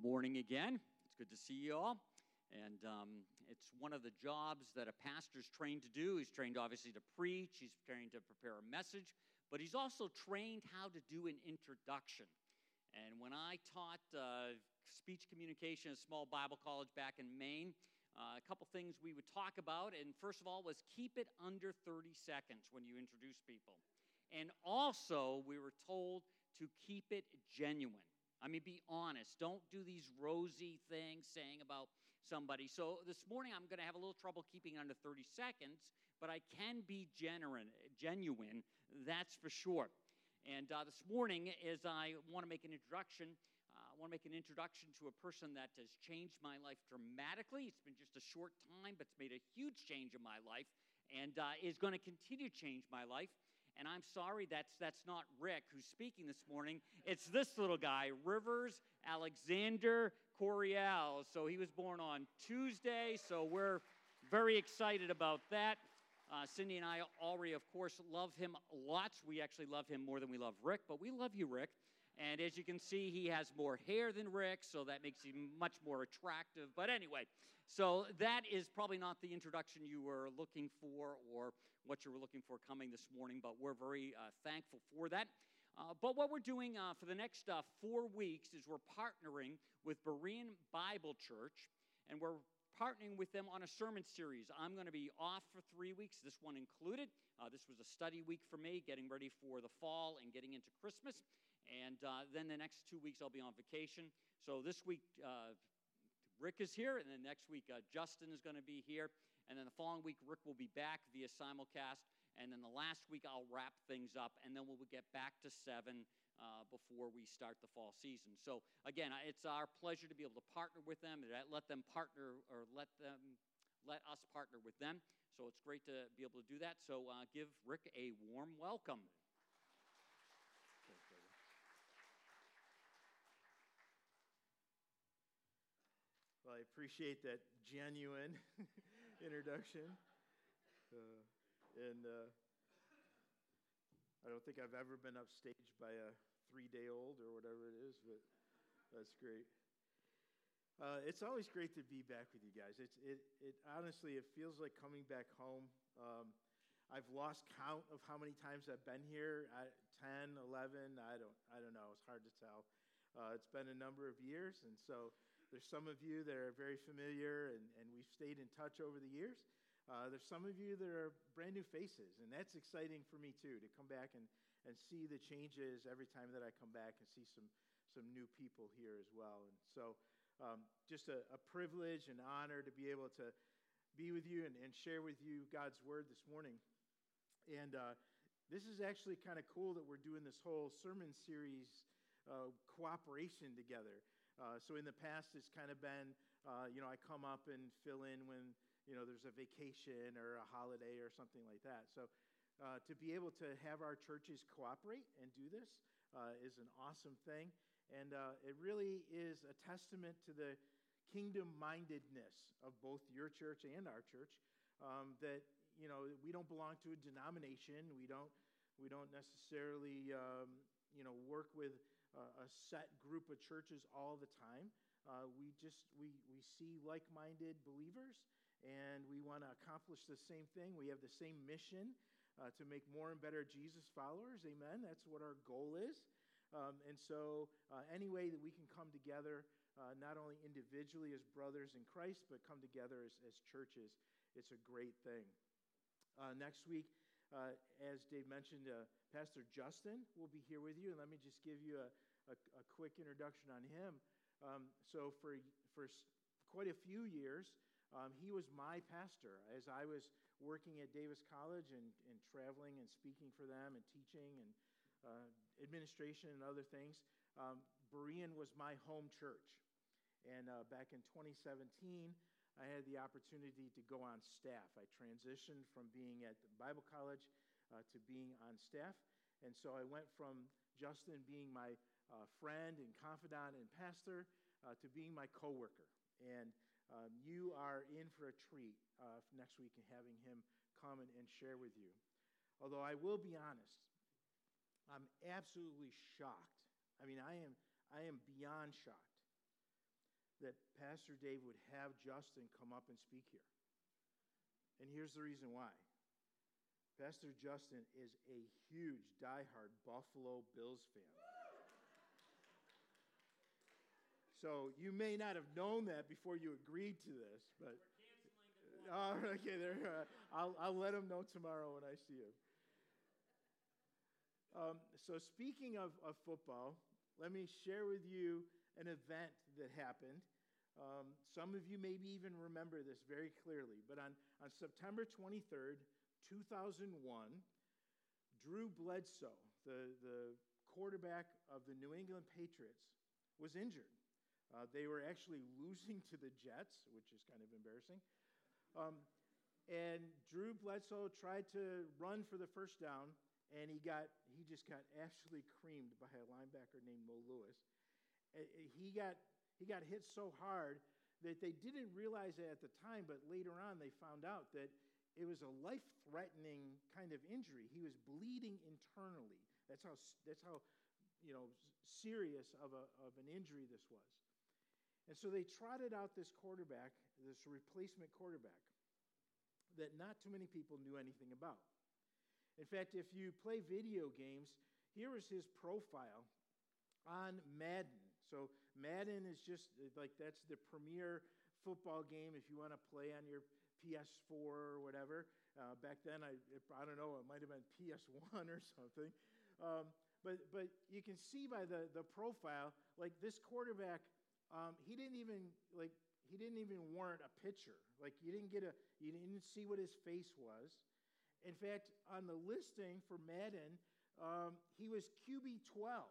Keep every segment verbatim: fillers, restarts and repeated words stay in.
Good morning again. It's good to see you all. And um, it's one of the jobs that a pastor's trained to do. He's trained, obviously, to preach. He's trained to prepare a message. But he's also trained how to do an introduction. And when I taught uh, speech communication at a small Bible college back in Maine, uh, a couple things we would talk about. And first of all was keep it under thirty seconds when you introduce people. And also, we were told to keep it genuine. I mean, be honest. Don't do these rosy things saying about somebody. So this morning, I'm going to have a little trouble keeping it under thirty seconds, but I can be genuine, genuine that's for sure. And uh, this morning, as I want to make an introduction, uh, I want to make an introduction to a person that has changed my life dramatically. It's been just a short time, but it's made a huge change in my life and uh, is going to continue to change my life. And I'm sorry, that's that's not Rick who's speaking this morning. It's this little guy, Rivers Alexander Correale. So he was born on Tuesday, so we're very excited about that. Uh, Cindy and I already, of course, love him lots. We actually love him more than we love Rick, but we love you, Rick. And as you can see, he has more hair than Rick, so that makes him much more attractive. But anyway, so that is probably not the introduction you were looking for or what you were looking for coming this morning, but we're very uh, thankful for that. Uh, but what we're doing uh, for the next uh, four weeks is we're partnering with Berean Bible Church, and we're partnering with them on a sermon series. I'm going to be off for three weeks, this one included. Uh, this was a study week for me, getting ready for the fall and getting into Christmas. And uh, then the next two weeks, I'll be on vacation. So this week, uh, Rick is here, and then next week, uh, Justin is going to be here. And then the following week, Rick will be back via simulcast. And then the last week, I'll wrap things up, and then we'll get back to seven Uh, before we start the fall season. So again, it's our pleasure to be able to partner with them, let them partner, or let them let us partner with them. So it's great to be able to do that. So uh, give Rick a warm welcome. Well, I appreciate that genuine introduction, uh, and uh, I don't think I've ever been upstaged by a three-day-old or whatever it is, but that's great. Uh, it's always great to be back with you guys. It's it it honestly it feels like coming back home. Um, I've lost count of how many times I've been here. I, ten, eleven, I don't I don't know. It's hard to tell. Uh, it's been a number of years, and so there's some of you that are very familiar, and, and we've stayed in touch over the years. Uh, there's some of you that are brand new faces, and that's exciting for me too, to come back and, and see the changes every time that I come back and see some some new people here as well. And so um, just a, a privilege and honor to be able to be with you and, and share with you God's word this morning. And uh, this is actually kind of cool that we're doing this whole sermon series uh, cooperation together. Uh, so in the past, it's kind of been, uh, you know, I come up and fill in when you know, there's a vacation or a holiday or something like that. So uh, to be able to have our churches cooperate and do this uh, is an awesome thing. And uh, it really is a testament to the kingdom-mindedness of both your church and our church um, that, you know, we don't belong to a denomination. We don't, we don't necessarily, um, you know, work with a, a set group of churches all the time. Uh, we just, we, we see like-minded believers, and we want to accomplish the same thing. We have the same mission uh, to make more and better Jesus followers. Amen. That's what our goal is. Um, and so uh, any way that we can come together, uh, not only individually as brothers in Christ, but come together as, as churches, it's a great thing. Uh, next week, uh, as Dave mentioned, uh, Pastor Justin will be here with you. And let me just give you a, a, a quick introduction on him. Um, so for, for quite a few years, Um, he was my pastor as I was working at Davis College and, and traveling and speaking for them and teaching and uh, administration and other things. Um, Berean was my home church. And uh, back in twenty seventeen, I had the opportunity to go on staff. I transitioned from being at the Bible College uh, to being on staff. And so I went from Justin being my uh, friend and confidant and pastor uh, to being my coworker. And Um, you are in for a treat uh, next week and having him come and, and share with you. Although I will be honest, I'm absolutely shocked. I mean, I am I am beyond shocked that Pastor Dave would have Justin come up and speak here. And here's the reason why. Pastor Justin is a huge diehard Buffalo Bills fan. So you may not have known that before you agreed to this, but uh, okay, there. Uh, I'll I'll let him know tomorrow when I see him. Um, so speaking of, of football, let me share with you an event that happened. Um, some of you maybe even remember this very clearly, but on, on September twenty-third, two thousand one, Drew Bledsoe, the, the quarterback of the New England Patriots, was injured. Uh, they were actually losing to the Jets, which is kind of embarrassing. Um, and Drew Bledsoe tried to run for the first down, and he got he just got absolutely creamed by a linebacker named Mo Lewis. Uh, he got he got hit so hard that they didn't realize it at the time, but later on they found out that it was a life-threatening kind of injury. He was bleeding internally. That's how that's how you know serious of a of an injury this was. And so they trotted out this quarterback, this replacement quarterback, that not too many people knew anything about. In fact, if you play video games, here is his profile on Madden. So Madden is just like that's the premier football game if you want to play on your P S four or whatever. Uh, back then, I I don't know, it might have been P S one or something. Um, but but you can see by the the profile, like this quarterback, um, he didn't even like he didn't even warrant a picture. Like you didn't get a you didn't see what his face was. In fact, on the listing for Madden, um, he was Q B twelve.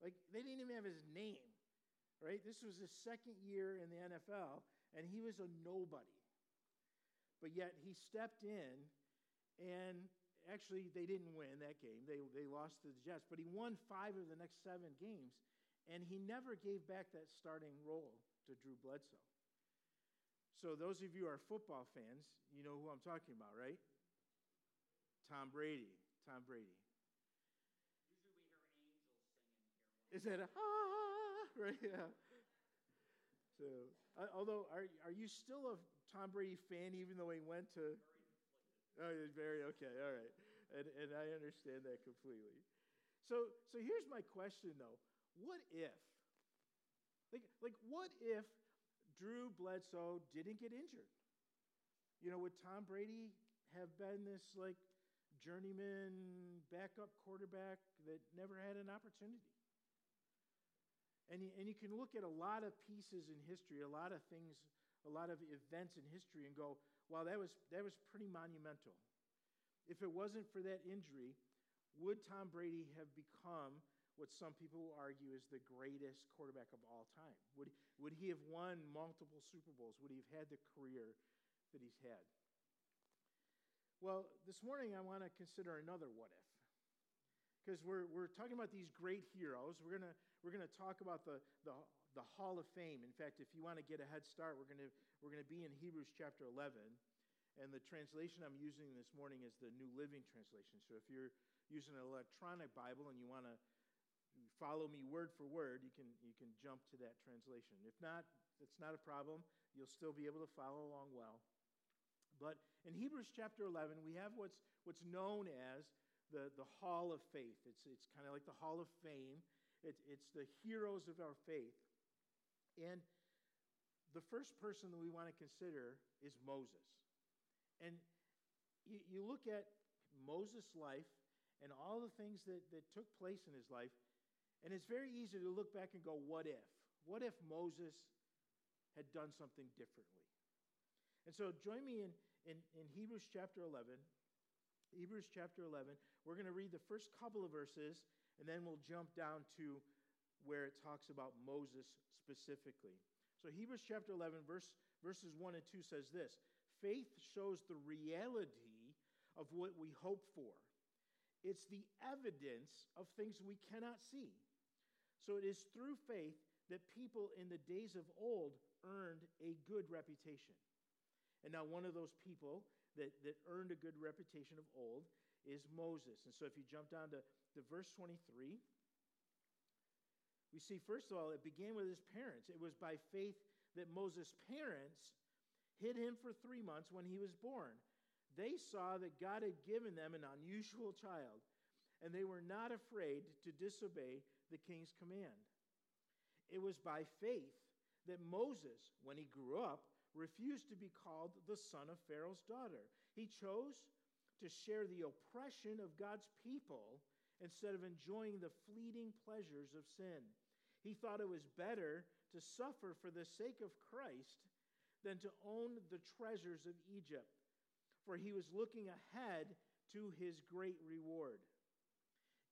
Like, they didn't even have his name, right? This was his second year in the N F L, and he was a nobody. But yet, he stepped in, and actually, they didn't win that game. They, they lost to the Jets, but he won five of the next seven games, and he never gave back that starting role to Drew Bledsoe. So those of you who are football fans, you know who I'm talking about, right? Tom Brady, Tom Brady. Usually we hear angels singing here. Is that a, ah, right? Yeah. So, uh, although, are are you still a Tom Brady fan even though he went to? Oh, very, okay, all right. And and I understand that completely. So so here's my question, though. What if, like, like what if Drew Bledsoe didn't get injured? You know, would Tom Brady have been this, like, journeyman backup quarterback that never had an opportunity? And you, and you can look at a lot of pieces in history, a lot of things, a lot of events in history, and go, "Wow, that was that was pretty monumental." If it wasn't for that injury, would Tom Brady have become what some people argue is the greatest quarterback of all time? Would would he have won multiple Super Bowls? Would he have had the career that he's had? Well, this morning I want to consider another what if, because we're we're talking about these great heroes. We're gonna we're gonna talk about the the the Hall of Fame. In fact, if you want to get a head start, we're gonna we're gonna be in Hebrews chapter eleven, and the translation I'm using this morning is the New Living Translation. So if you're using an electronic Bible and you want to follow me word for word, you can you can jump to that translation. If not, it's not a problem. You'll still be able to follow along well. But in Hebrews chapter eleven, we have what's what's known as the, the Hall of Faith. It's it's kind of like the Hall of Fame. It, it's the heroes of our faith. And the first person that we want to consider is Moses. And you, you look at Moses' life and all the things that, that took place in his life, and it's very easy to look back and go, what if? What if Moses had done something differently? And so join me in In, in Hebrews chapter eleven, Hebrews chapter eleven, we're going to read the first couple of verses, and then we'll jump down to where it talks about Moses specifically. So Hebrews chapter eleven, verse, verses one and two says this: faith shows the reality of what we hope for. It's the evidence of things we cannot see. So it is through faith that people in the days of old earned a good reputation. And now one of those people that, that earned a good reputation of old is Moses. And so if you jump down to, to verse twenty-three, we see, first of all, it began with his parents. It was by faith that Moses' parents hid him for three months when he was born. They saw that God had given them an unusual child, and they were not afraid to disobey the king's command. It was by faith that Moses, when he grew up, refused to be called the son of Pharaoh's daughter. He chose to share the oppression of God's people instead of enjoying the fleeting pleasures of sin. He thought it was better to suffer for the sake of Christ than to own the treasures of Egypt, for he was looking ahead to his great reward.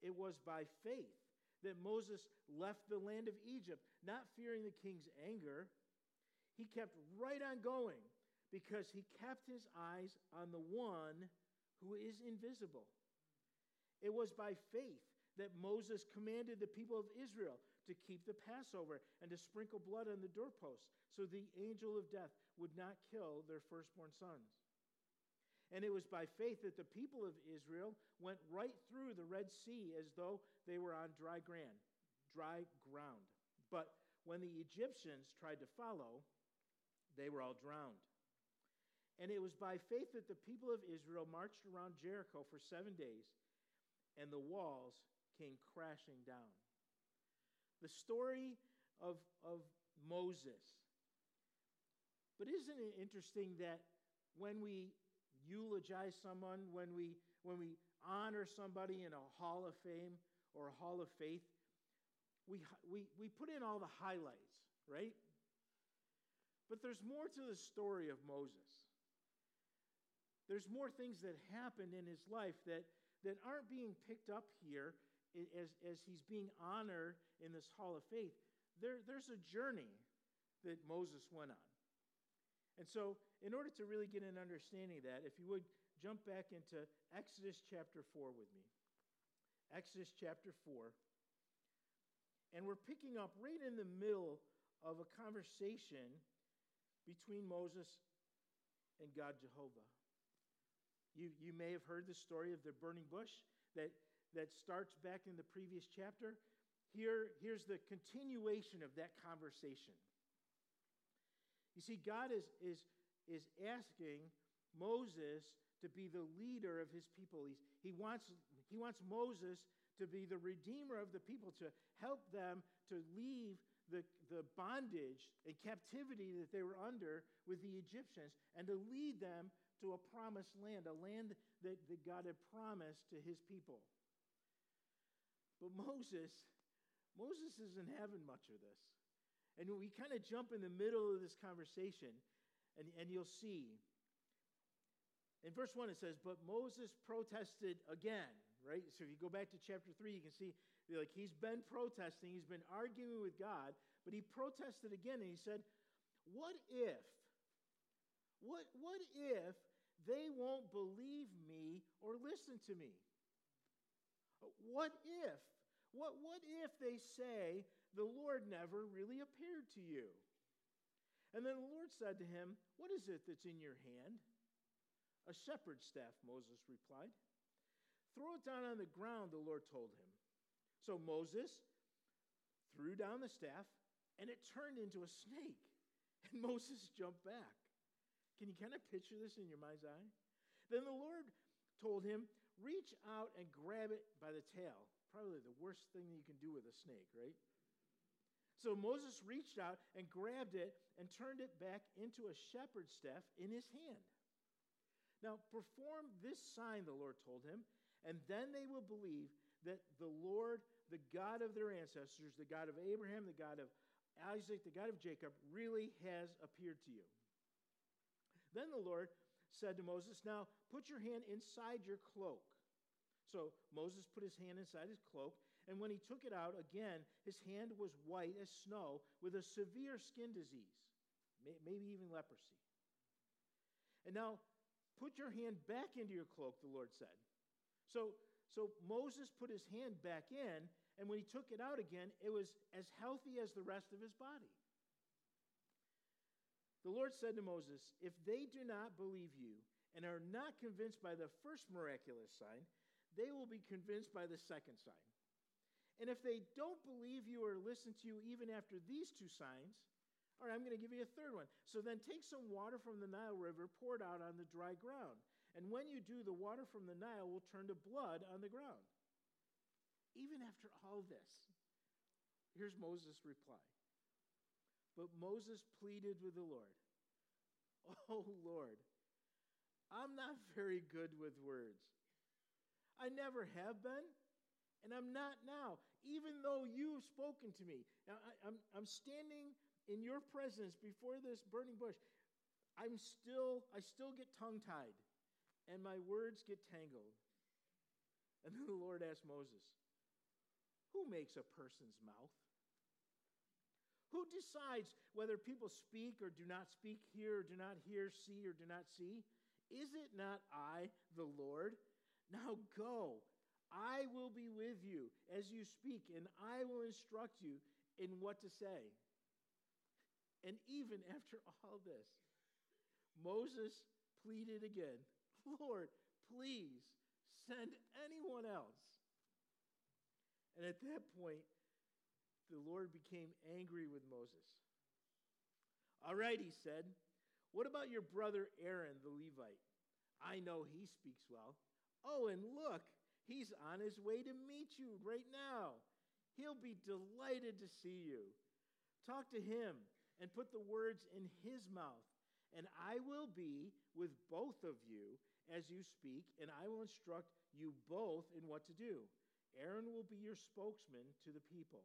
It was by faith that Moses left the land of Egypt, not fearing the king's anger. He kept right on going because he kept his eyes on the one who is invisible. It was by faith that Moses commanded the people of Israel to keep the Passover and to sprinkle blood on the doorposts so the angel of death would not kill their firstborn sons. And it was by faith that the people of Israel went right through the Red Sea as though they were on dry ground, dry ground. But when the Egyptians tried to follow, they were all drowned. And it was by faith that the people of Israel marched around Jericho for seven days, and the walls came crashing down. The story of, of Moses. But isn't it interesting that when we eulogize someone, when we when we honor somebody in a hall of fame or a hall of faith, we we we put in all the highlights, right? But there's more to the story of Moses. There's more things that happened in his life that that aren't being picked up here as as he's being honored in this hall of faith. There there's a journey that Moses went on. And so, in order to really get an understanding of that, if you would jump back into Exodus chapter four with me. Exodus chapter four. And we're picking up right in the middle of a conversation between Moses and God Jehovah. You, you may have heard the story of the burning bush that, that starts back in the previous chapter. Here, here's the continuation of that conversation. You see, God is, is, is asking Moses to be the leader of his people. He's, he wants, he wants Moses to be the redeemer of the people, to help them to leave the, the bondage and captivity that they were under with the Egyptians and to lead them to a promised land, a land that, that God had promised to his people. But Moses, Moses isn't having much of this. And we kind of jump in the middle of this conversation, and, and you'll see. In verse one, it says, but Moses protested again, right? So if you go back to chapter three, you can see, like, he's been protesting. He's been arguing with God, but he protested again, and he said, what if, what, what if they won't believe me or listen to me? What if? What, what if they say, the Lord never really appeared to you? And then the Lord said to him, what is it that's in your hand? A shepherd's staff, Moses replied. Throw it down on the ground, the Lord told him. So Moses threw down the staff, and it turned into a snake. And Moses jumped back. Can you kind of picture this in your mind's eye? Then the Lord told him, reach out and grab it by the tail. Probably the worst thing that you can do with a snake, right? So Moses reached out and grabbed it and turned it back into a shepherd's staff in his hand. Now, perform this sign, the Lord told him, and then they will believe that the Lord, the God of their ancestors, the God of Abraham, the God of Isaac, the God of Jacob, really has appeared to you. Then the Lord said to Moses, now put your hand inside your cloak. So Moses put his hand inside his cloak, and when he took it out again, his hand was white as snow with a severe skin disease, maybe even leprosy. And now put your hand back into your cloak, the Lord said. So, so Moses put his hand back in, and when he took it out again, it was as healthy as the rest of his body. The Lord said to Moses, if they do not believe you and are not convinced by the first miraculous sign, they will be convinced by the second sign. And if they don't believe you or listen to you even after these two signs, All right, I'm going to give you a third one. So then take some water from the Nile River, pour it out on the dry ground. And when you do, the water from the Nile will turn to blood on the ground. Even after all this, here's Moses' reply. But Moses pleaded with the Lord, "Oh, Lord, I'm not very good with words. I never have been, and I'm not now, even though you've spoken to me. Now, I, I'm, I'm standing in your presence before this burning bush. I'm still, I still get tongue-tied, and my words get tangled." And then the Lord asked Moses, "Who makes a person's mouth? Who decides whether people speak or do not speak, hear or do not hear, see or do not see? Is it not I, the Lord? Now go, I will be with you as you speak, and I will instruct you in what to say." And even after all this, Moses pleaded again, "Lord, please send anyone else." And at that point, the Lord became angry with Moses. "All right," he said, "what about your brother Aaron, the Levite? I know he speaks well. Oh, and look, he's on his way to meet you right now. He'll be delighted to see you. Talk to him and put the words in his mouth, and I will be with both of you as you speak, and I will instruct you both in what to do. Aaron will be your spokesman to the people.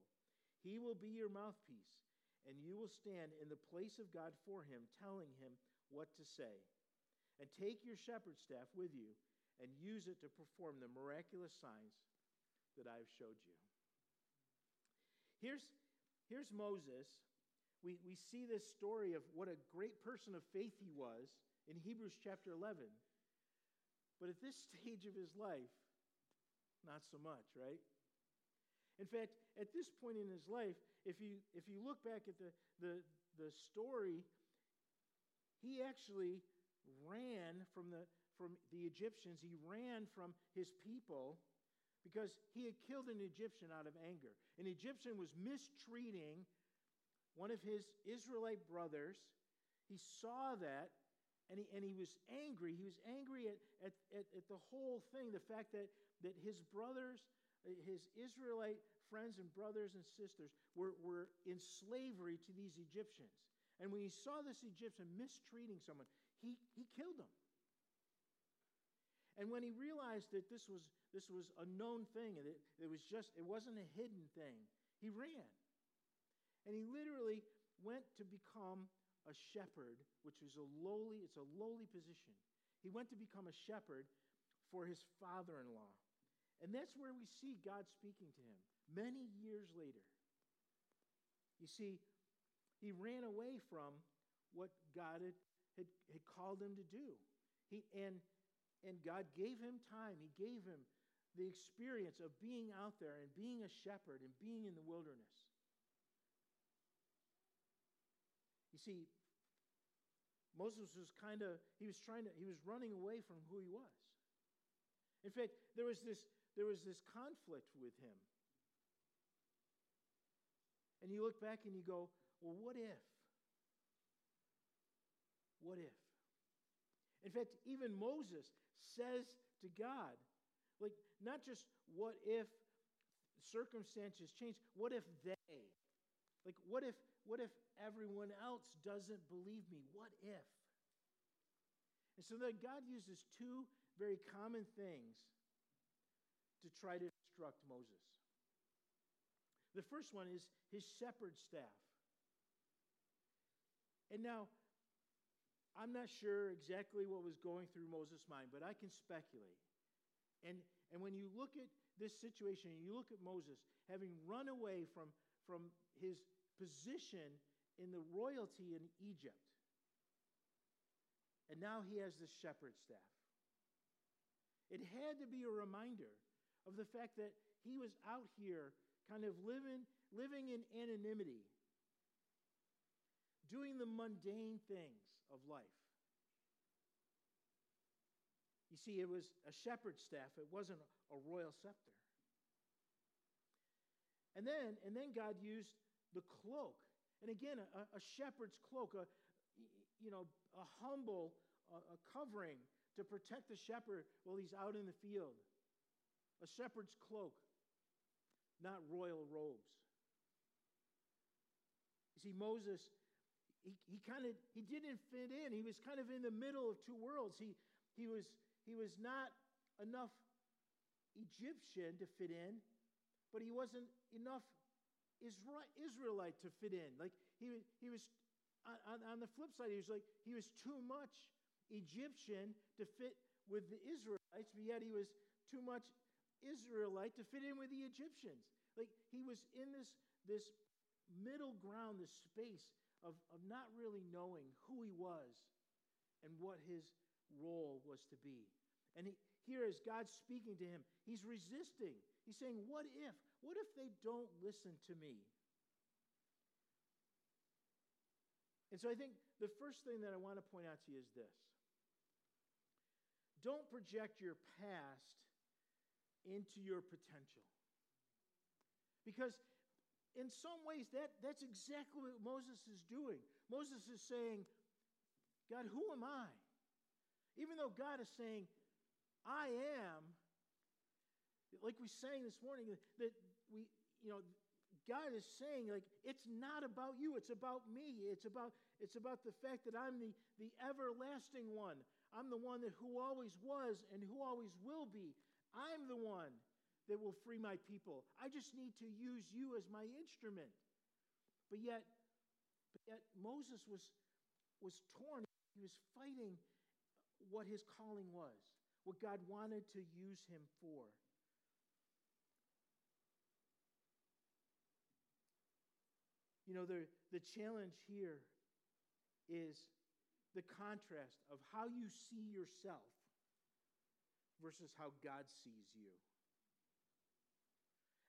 He will be your mouthpiece, and you will stand in the place of God for him, telling him what to say. And take your shepherd's staff with you and use it to perform the miraculous signs that I have showed you." Here's, here's Moses. We, we see this story of what a great person of faith he was in Hebrews chapter eleven. But at this stage of his life, not so much, right? In fact, at this point in his life, if you if you look back at the, the, the story, he actually ran from the from the Egyptians. He ran from his people because he had killed an Egyptian out of anger. An Egyptian was mistreating one of his Israelite brothers. He saw that, and he and he was angry. He was angry at at, at, at the whole thing, the fact that, that his brothers... His Israelite friends and brothers and sisters were, were in slavery to these Egyptians. And when he saw this Egyptian mistreating someone, he, he killed him. And when he realized that this was this was a known thing, and it, it was just it wasn't a hidden thing, he ran. And he literally went to become a shepherd, which is a lowly, it's a lowly position. He went to become a shepherd for his father-in-law. And that's where we see God speaking to him many years later. You see, he ran away from what God had, had, had called him to do. He and, and God gave him time. He gave him the experience of being out there and being a shepherd and being in the wilderness. You see, Moses was kind of, he was trying to, he was running away from who he was. In fact, there was this There was this conflict with him. And you look back and you go, well, what if? What if? In fact, even Moses says to God, like, not just what if circumstances change, what if they? Like, what if, what if everyone else doesn't believe me? What if? And so then God uses two very common things to try to instruct Moses. The first one is his shepherd's staff. And now, I'm not sure exactly what was going through Moses' mind, but I can speculate. And, and when you look at this situation, and you look at Moses having run away from, from his position in the royalty in Egypt, and now he has the shepherd's staff. It had to be a reminder of the fact that he was out here kind of living, living in anonymity, doing the mundane things of life. You see, it was a shepherd's staff. It wasn't a royal scepter. And then, and then God used the cloak. And again, a, a shepherd's cloak, a, you know, a humble a, a covering to protect the shepherd while he's out in the field. A shepherd's cloak, not royal robes. You see, Moses, he, he kind of, he didn't fit in. He was kind of in the middle of two worlds. He, he was, he was not enough Egyptian to fit in, but he wasn't enough Israelite to fit in. Like he, he was, on, on the flip side, he was like, he was too much Egyptian to fit with the Israelites, but yet he was too much Israelite to fit in with the Egyptians. Like he was in this, this middle ground, this space of, of not really knowing who he was and what his role was to be. And he, here is God speaking to him. He's resisting. He's saying, what if? What if they don't listen to me? And so I think the first thing that I want to point out to you is this. Don't project your past into your potential. Because in some ways, that, that's exactly what Moses is doing. Moses is saying, God, who am I? Even though God is saying, I am, like we sang this morning, that we, you know, God is saying, like, it's not about you, it's about me. It's about, it's about the fact that I'm the, the everlasting one. I'm the one that who always was and who always will be. I'm the one that will free my people. I just need to use you as my instrument. But yet, but yet Moses was, was torn. He was fighting what his calling was, what God wanted to use him for. You know, the, the challenge here is the contrast of how you see yourself versus how God sees you.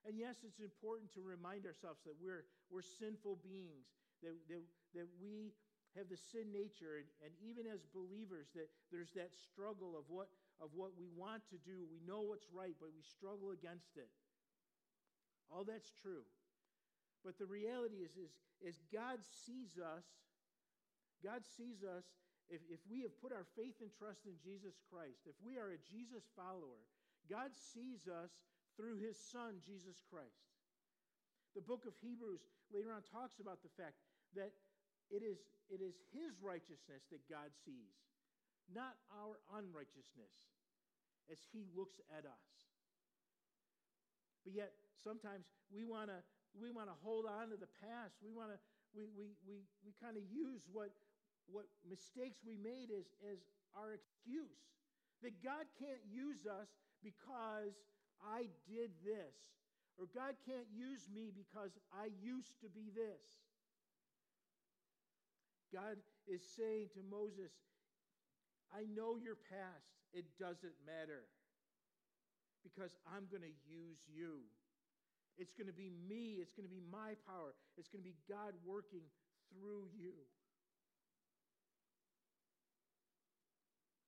And yes, it's important to remind ourselves that we're we're sinful beings, that, that, that we have the sin nature, and, and even as believers, that there's that struggle of what of what we want to do. We know what's right, but we struggle against it. All that's true. But the reality is, is, is God sees us, God sees us if, if we have put our faith and trust in Jesus Christ, if we are a Jesus follower, God sees us through his Son, Jesus Christ. The book of Hebrews later on talks about the fact that it is, it is his righteousness that God sees, not our unrighteousness, as he looks at us. But yet, sometimes we want to We want to hold on to the past. We want to we we we, we kind of use what what mistakes we made as, as our excuse. That God can't use us because I did this, or God can't use me because I used to be this. God is saying to Moses, I know your past. It doesn't matter because I'm going to use you. It's going to be me. It's going to be my power. It's going to be God working through you.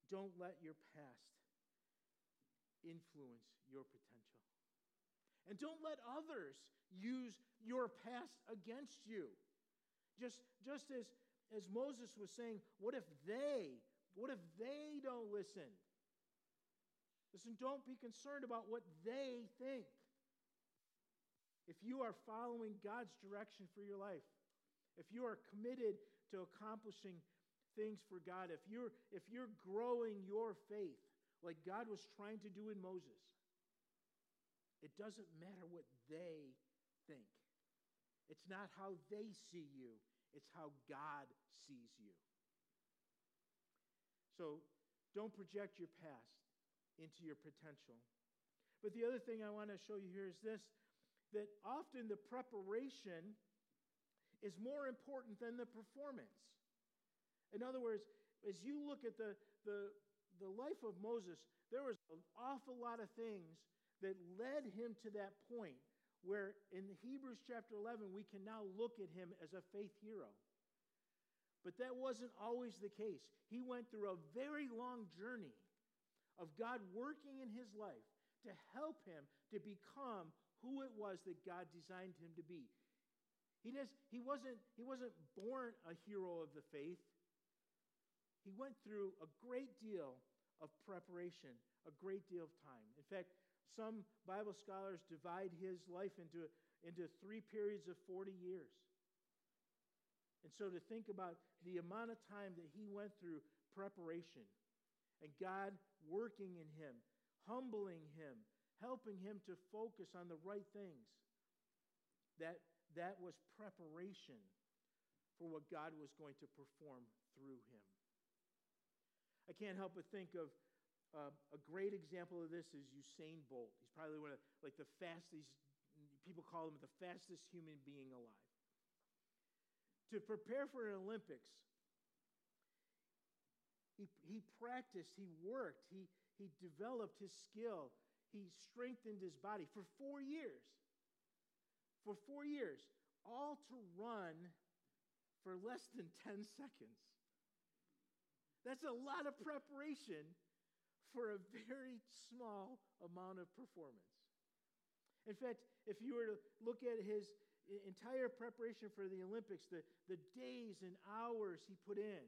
Don't let your past influence your potential. And don't let others use your past against you. Just, just as, as Moses was saying, what if they, what if they don't listen? Listen, don't be concerned about what they think. If you are following God's direction for your life, if you are committed to accomplishing things for God, if you're, if you're growing your faith like God was trying to do in Moses, it doesn't matter what they think. It's not how they see you. It's how God sees you. So don't project your past into your potential. But the other thing I want to show you here is this, that often the preparation is more important than the performance. In other words, as you look at the, the, the life of Moses, there was an awful lot of things that led him to that point where in Hebrews chapter eleven, we can now look at him as a faith hero. But that wasn't always the case. He went through a very long journey of God working in his life to help him to become who it was that God designed him to be. He, does, he, wasn't, he wasn't born a hero of the faith. He went through a great deal of preparation, a great deal of time. In fact, some Bible scholars divide his life into, into three periods of forty years. And so to think about the amount of time that he went through preparation and God working in him, humbling him, helping him to focus on the right things, that, that was preparation for what God was going to perform through him. I can't help but think of uh, a great example of this is Usain Bolt. He's probably one of like the fastest, people call him the fastest human being alive. To prepare for an Olympics, he, he practiced, he worked, he, he developed his skill, he strengthened his body for four years. For four years, all to run for less than ten seconds. That's a lot of preparation for a very small amount of performance. In fact, if you were to look at his entire preparation for the Olympics, the, the days and hours he put in,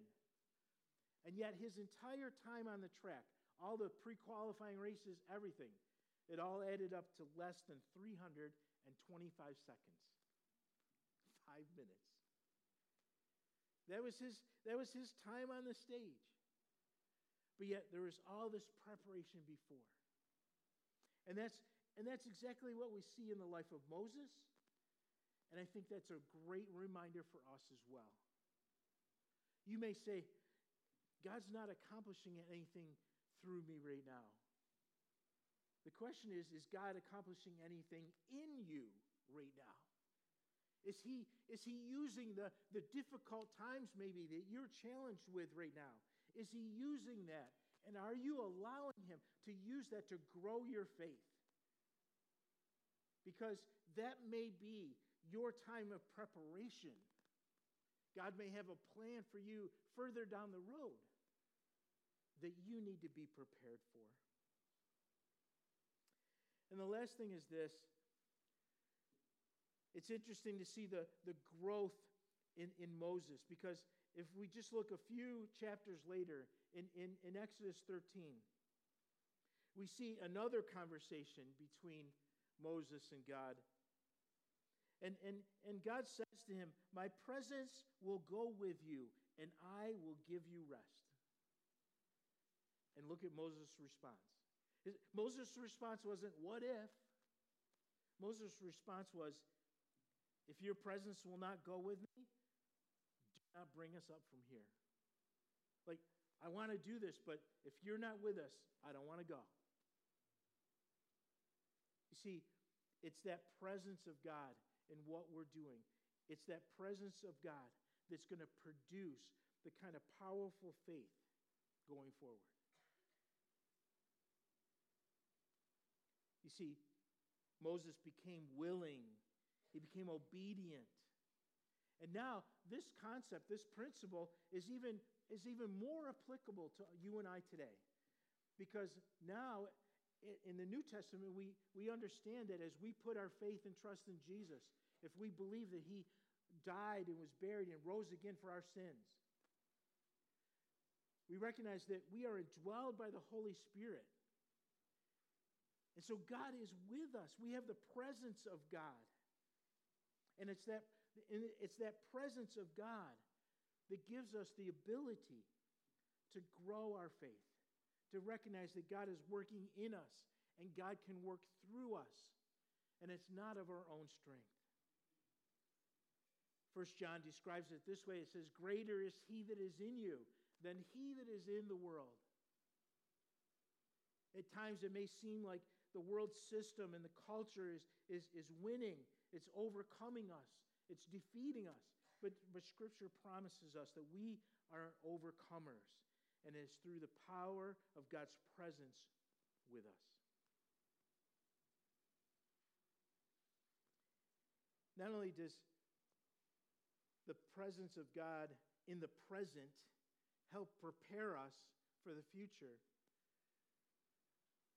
and yet his entire time on the track, all the pre-qualifying races, everything, it all added up to less than three hundred twenty-five seconds. Five minutes. That was his, that was his time on the stage. But yet there was all this preparation before. And that's, and that's exactly what we see in the life of Moses. And I think that's a great reminder for us as well. You may say, God's not accomplishing anything through me right now. The question is, is God accomplishing anything in you right now? Is he, is he using the, the difficult times maybe that you're challenged with right now? Is he using that? And are you allowing him to use that to grow your faith? Because that may be your time of preparation. God may have a plan for you further down the road that you need to be prepared for. And the last thing is this. It's interesting to see the, the growth in, in Moses, because if we just look a few chapters later in, in, in Exodus thirteen, we see another conversation between Moses and God. And, and, and God says to him, "My presence will go with you, and I will give you rest." And look at Moses' response. His, Moses' response wasn't, "What if?" Moses' response was, "If your presence will not go with me, do not bring us up from here." Like, I want to do this, but if you're not with us, I don't want to go. You see, it's that presence of God in what we're doing. It's that presence of God that's going to produce the kind of powerful faith going forward. You see, Moses became willing. He became obedient. And now this concept, this principle, is even, is even more applicable to you and I today. Because now, in the New Testament, we, we understand that as we put our faith and trust in Jesus, if we believe that he died and was buried and rose again for our sins, we recognize that we are indwelled by the Holy Spirit. And so God is with us. We have the presence of God. And it's that, it's that presence of God that gives us the ability to grow our faith, to recognize that God is working in us and God can work through us. And it's not of our own strength. First John describes it this way. It says, "Greater is he that is in you than he that is in the world." At times it may seem like the world system and the culture is, is, is winning. It's overcoming us. It's defeating us. But, but Scripture promises us that we are overcomers. And it's through the power of God's presence with us. Not only does the presence of God in the present help prepare us for the future,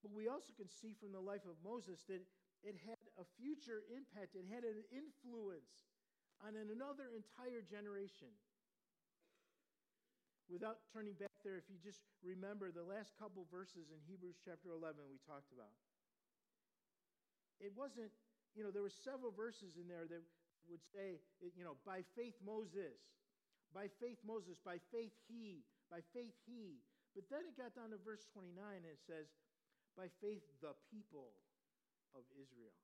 but we also can see from the life of Moses that it had a future impact. It had an influence on another entire generation. Without turning back there, if you just remember the last couple verses in Hebrews chapter eleven we talked about. It wasn't, you know, there were several verses in there that would say, you know, by faith Moses, by faith Moses, by faith he, by faith he. But then it got down to verse twenty-nine and it says, by faith the people of Israel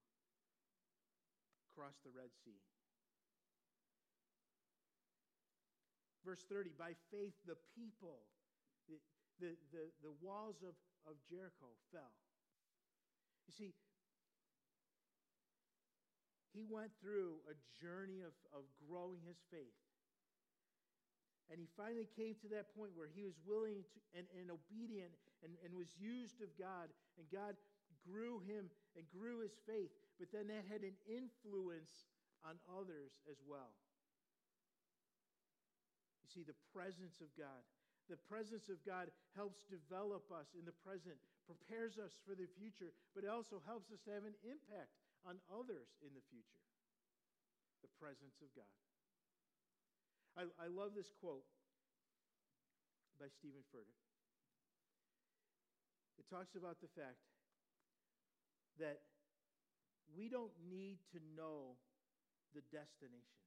crossed the Red Sea. Verse thirty, by faith the people, the, the, the, the walls of, of Jericho fell. You see, he went through a journey of, of growing his faith. And he finally came to that point where he was willing to, and, and obedient and, and was used of God. And God grew him and grew his faith. But then that had an influence on others as well. You see, the presence of God. The presence of God helps develop us in the present, prepares us for the future, but it also helps us to have an impact on others in the future. The presence of God. I, I love this quote by Stephen Furtick. It talks about the fact that we don't need to know the destination.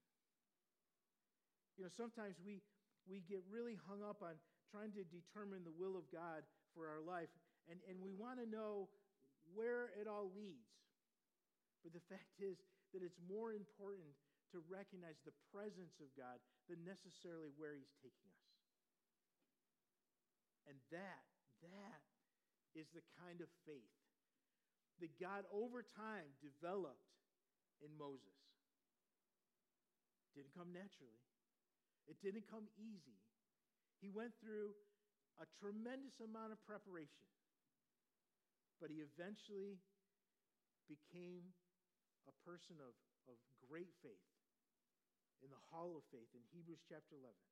You know, sometimes we, we get really hung up on trying to determine the will of God for our life, and, and we want to know where it all leads. But the fact is that it's more important to recognize the presence of God than necessarily where he's taking us. And that, that is the kind of faith that God over time developed in Moses. Didn't come naturally. It didn't come easy. He went through a tremendous amount of preparation, but he eventually became a person of, of great faith in the hall of faith in Hebrews chapter eleven.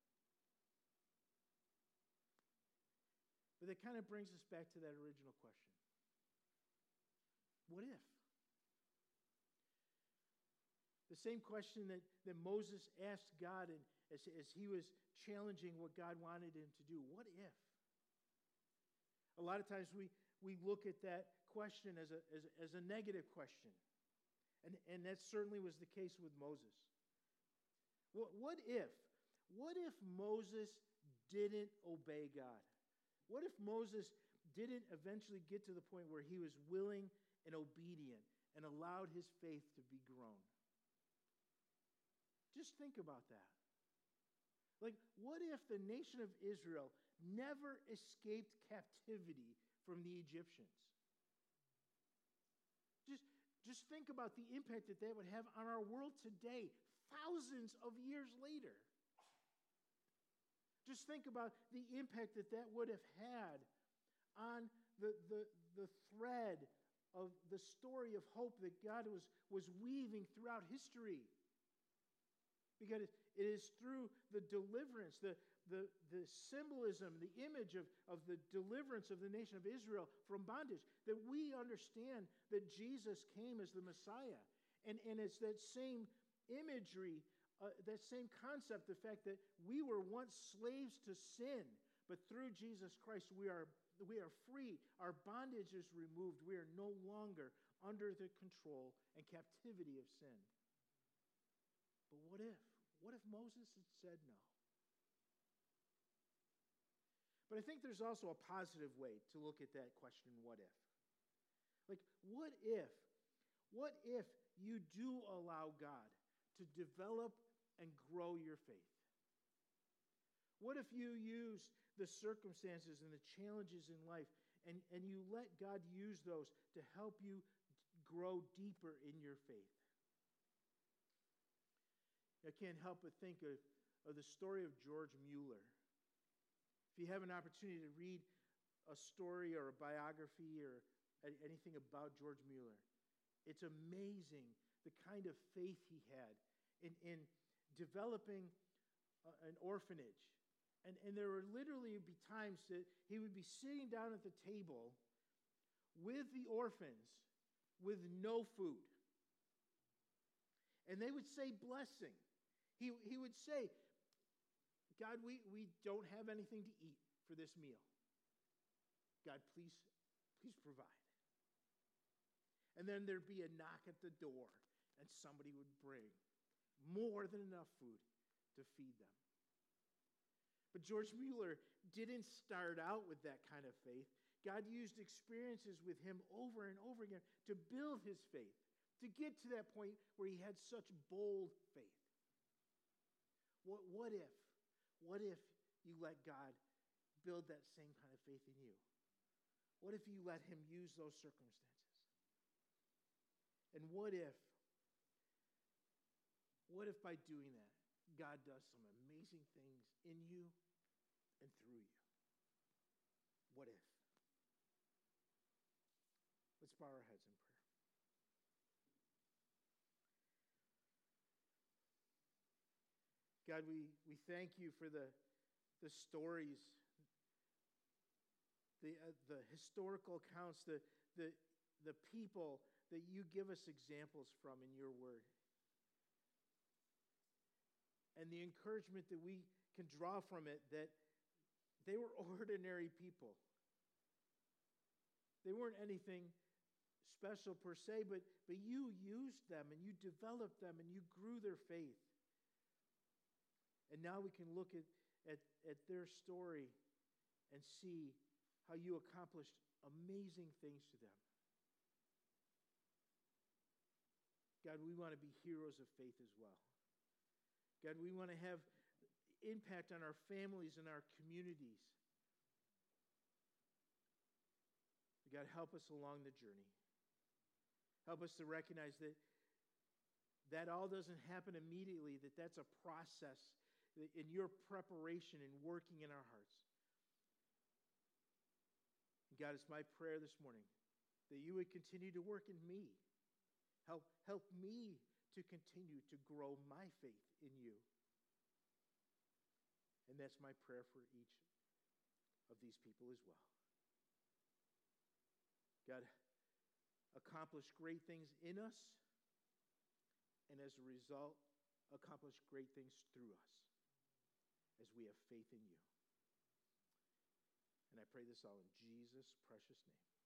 But that kind of brings us back to that original question. What if? The same question that, that Moses asked God in As, as he was challenging what God wanted him to do. What if? A lot of times we, we look at that question as a, as, as a negative question. And, and that certainly was the case with Moses. What, what if? What if Moses didn't obey God? What if Moses didn't eventually get to the point where he was willing and obedient and allowed his faith to be grown? Just think about that. Like, what if the nation of Israel never escaped captivity from the Egyptians? Just, just think about the impact that that would have on our world today, thousands of years later. Just think about the impact that that would have had on the, the, the thread of the story of hope that God was, was weaving throughout history. Because it is through the deliverance, the, the, the symbolism, the image of, of the deliverance of the nation of Israel from bondage, that we understand that Jesus came as the Messiah. And, and it's that same imagery, uh, that same concept, the fact that we were once slaves to sin, but through Jesus Christ we are, we are free. Our bondage is removed. We are no longer under the control and captivity of sin. But what if? What if Moses had said no? But I think there's also a positive way to look at that question, what if? Like, what if, what if you do allow God to develop and grow your faith? What if you use the circumstances and the challenges in life and, and you let God use those to help you grow deeper in your faith? I can't help but think of, of the story of George Mueller. If you have an opportunity to read a story or a biography or anything about George Mueller, it's amazing the kind of faith he had in, in developing a, an orphanage. And, and there would literally be times that he would be sitting down at the table with the orphans with no food. And they would say blessing. He, he would say, God, we, we don't have anything to eat for this meal. God, please, please provide. And then there'd be a knock at the door, and somebody would bring more than enough food to feed them. But George Mueller didn't start out with that kind of faith. God used experiences with him over and over again to build his faith, to get to that point where he had such bold faith. What, what if, what if you let God build that same kind of faith in you? What if you let him use those circumstances? And what if, what if by doing that, God does some amazing things in you and through you? What if? Let's bow our heads in prayer. God, we, we thank you for the, the stories, the uh, the historical accounts, the, the, the people that you give us examples from in your word. And the encouragement that we can draw from it, that they were ordinary people. They weren't anything special per se, but, but you used them and you developed them and you grew their faith. And now we can look at, at, at their story and see how you accomplished amazing things to them. God, we want to be heroes of faith as well. God, we want to have impact on our families and our communities. God, help us along the journey. Help us to recognize that that all doesn't happen immediately, that that's a process in your preparation and working in our hearts. God, it's my prayer this morning that you would continue to work in me. Help, help me to continue to grow my faith in you. And that's my prayer for each of these people as well. God, accomplish great things in us, and as a result, accomplish great things through us as we have faith in you. And I pray this all in Jesus' precious name.